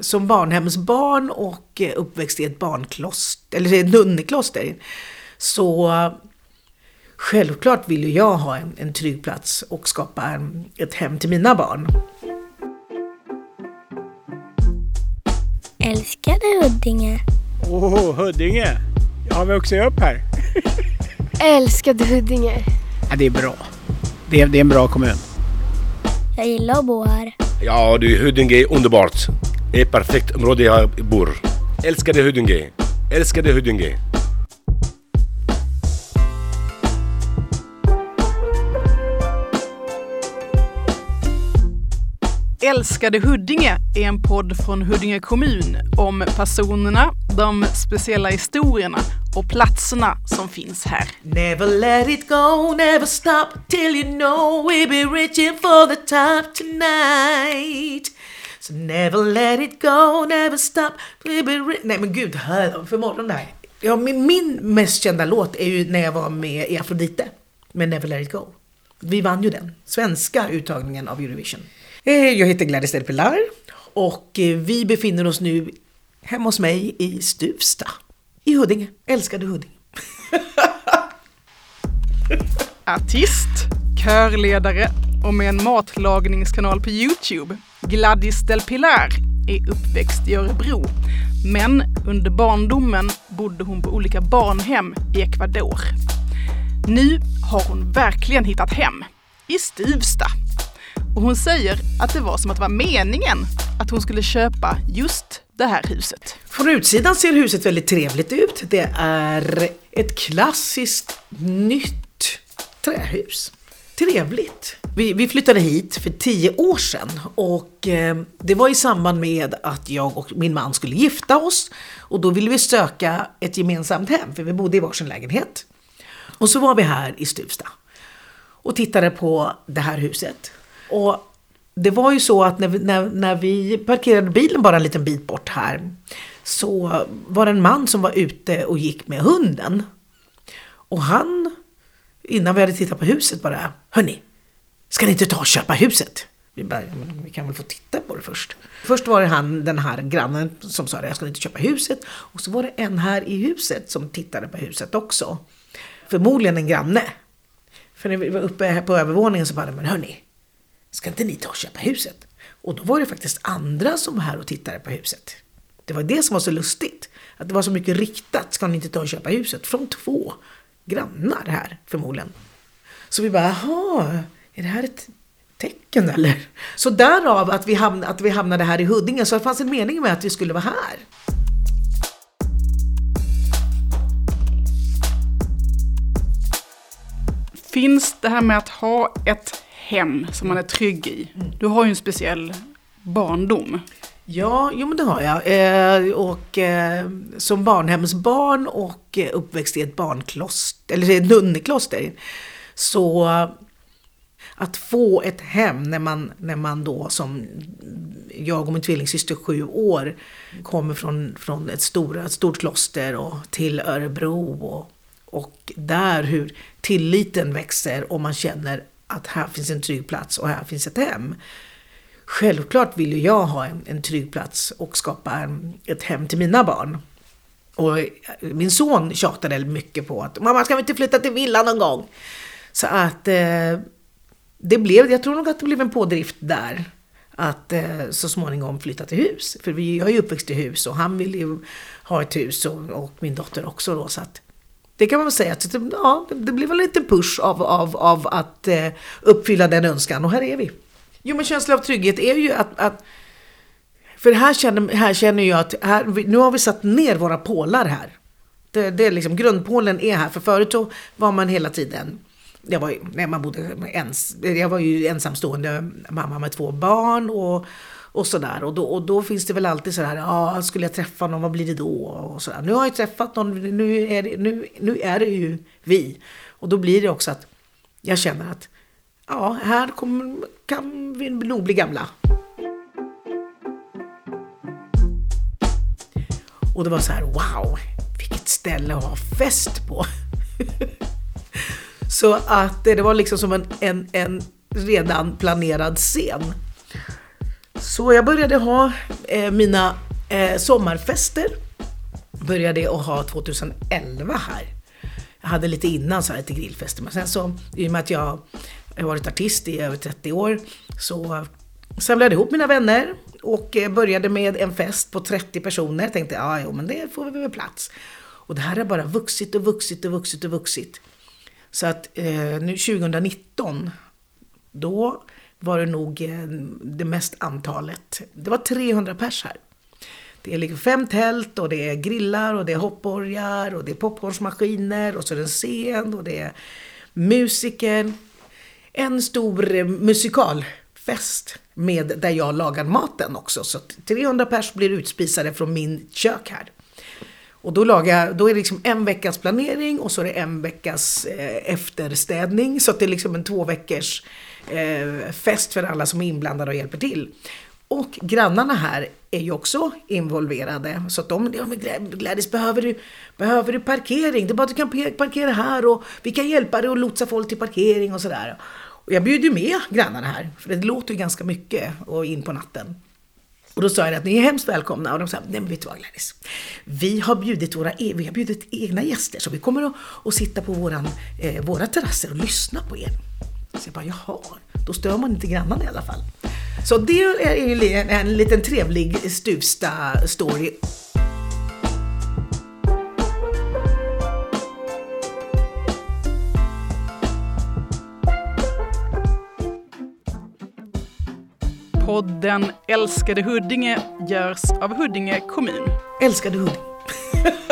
som barnhemsbarn och uppväxt i ett barnkloster, eller ett nunnekloster. Så självklart ville jag ha en trygg plats och skapa ett hem till mina barn. Älskade Huddinge. Huddinge. Jag har vuxit upp här. Älskade Huddinge. Ja, det är bra. Det är en bra kommun. Jag gillar att bo här. Ja, du, Huddinge är underbart. Det är ett perfekt område jag bor. Älskade Huddinge. Älskade Huddinge. Älskade Huddinge är en podd från Huddinge kommun om personerna, de speciella historierna och platserna som finns här. Never let it go, never stop till you know we be reaching for the top tonight. So never let it go, never stop till be Nej men gud, hör för morgon där. Ja, min mest kända låt är ju när jag var med i Afrodite med Never Let It Go. Vi vann ju den svenska uttagningen av Eurovision. Jag heter Gladys del Pilar och vi befinner oss nu hemma hos mig i Stuvsta i Huddinge. Älskade Huddinge. Artist, körledare och med en matlagningskanal på YouTube. Gladys del Pilar är uppväxt i Örebro, men under barndomen bodde hon på olika barnhem i Ecuador. Nu har hon verkligen hittat hem i Stuvsta. Och hon säger att det var som att det var meningen att hon skulle köpa just det här huset. Från utsidan ser huset väldigt trevligt ut. Det är ett klassiskt nytt trähus. Trevligt. Vi flyttade hit för 10 år sedan och det var i samband med att jag och min man skulle gifta oss. Och då ville vi söka ett gemensamt hem för vi bodde i varsin lägenhet. Och så var vi här i Stuvsta och tittade på det här huset. Och det var ju så att när vi parkerade bilen bara en liten bit bort här så var det en man som var ute och gick med hunden. Och han, innan vi hade tittat på huset, bara: hörni, ska ni inte ta och köpa huset? Vi bara, vi kan väl få titta på det först. Först var det den här grannen som sa: jag ska inte köpa huset. Och så var det en här i huset som tittade på huset också. Förmodligen en granne. För när vi var uppe här på övervåningen så bara: men hörni, ska inte ni ta och köpa huset? Och då var det faktiskt andra som var här och tittade på huset. Det var det som var så lustigt. Att det var så mycket riktat. Ska ni inte ta och köpa huset? Från 2 grannar här förmodligen. Så vi bara, jaha, är det här ett tecken eller? Så därav att vi hamnade här i Huddinge. Så det fanns en mening med att vi skulle vara här. Finns det här med att ha ett hem som man är trygg i? Du har ju en speciell barndom. Ja, jo, men det har jag. Och som barnhemsbarn och uppväxt i ett barnkloster, eller ett nunnekloster. Så att få ett hem när man då, som jag och min tvillingsyster 7 år, kommer från ett stort kloster och till Örebro och där hur tilliten växer och man känner att här finns en trygg plats och här finns ett hem. Självklart vill jag ha en trygg plats och skapa ett hem till mina barn. Och min son tjatade mycket på att mamma, ska vi inte flytta till villan någon gång? Så att jag tror nog att det blev en pådrift där. Att så småningom flytta till hus. För vi har ju uppväxt i hus och han vill ju ha ett hus och min dotter också då, så att det kan man väl säga att det blir väl en liten push av att uppfylla den önskan. Och här är vi. Jo, men känslan av trygghet är ju att för här känner jag att nu har vi satt ner våra pålar här. Det är liksom, grundpålen är här. För förut så var man hela tiden, jag var ju ensamstående mamma med 2 barn och sådär. Och då finns det väl alltid sådär, skulle jag träffa någon, vad blir det då? Och sådär. Nu har jag träffat någon, nu är det ju vi. Och då blir det också att jag känner att här kan vi nog bli gamla. Och det var så här, wow, vilket ställe att ha fest på. Så att det var liksom som en redan planerad scen. Så jag började ha mina sommarfester började jag ha 2011 här. Jag hade lite innan så här till grillfester, men sen så i och med att jag har varit artist i över 30 år så samlade ihop mina vänner och började med en fest på 30 personer. Jag tänkte, ja, jo, men det får vi väl plats. Och det här har bara vuxit och vuxit och vuxit och vuxit. Så att nu 2019, då var det nog det mest antalet. Det var 300 pers här. Det är liksom 5 tält och det är grillar och det är hoppborgar och det är popcornsmaskiner och så är det en scen och det är musiker. En stor musikalfest med där jag lagar maten också. Så 300 pers blir utspisade från min kök här. Och då är det liksom en veckas planering och så är det en veckas efterstädning. Så att det är liksom en 2 veckors fest för alla som är inblandade och hjälper till. Och grannarna här är ju också involverade. Så att Gladys, behöver du parkering? Det är bara att du kan parkera här och vi kan hjälpa dig och lotsa folk till parkering och sådär. Och jag bjuder ju med grannarna här, för det låter ju ganska mycket och in på natten. Och då sa jag att ni är hemskt välkomna. Och de sa, nej men vet du vad Gladys, vi har bjudit egna gäster. Så vi kommer att sitta på våra terrasser och lyssna på er. Så jag bara, jaha, då stör man inte grannarna i alla fall. Så det är en liten trevlig Stuvsta-story. Podden Älskade Huddinge görs av Huddinge kommun. Älskade Huddinge.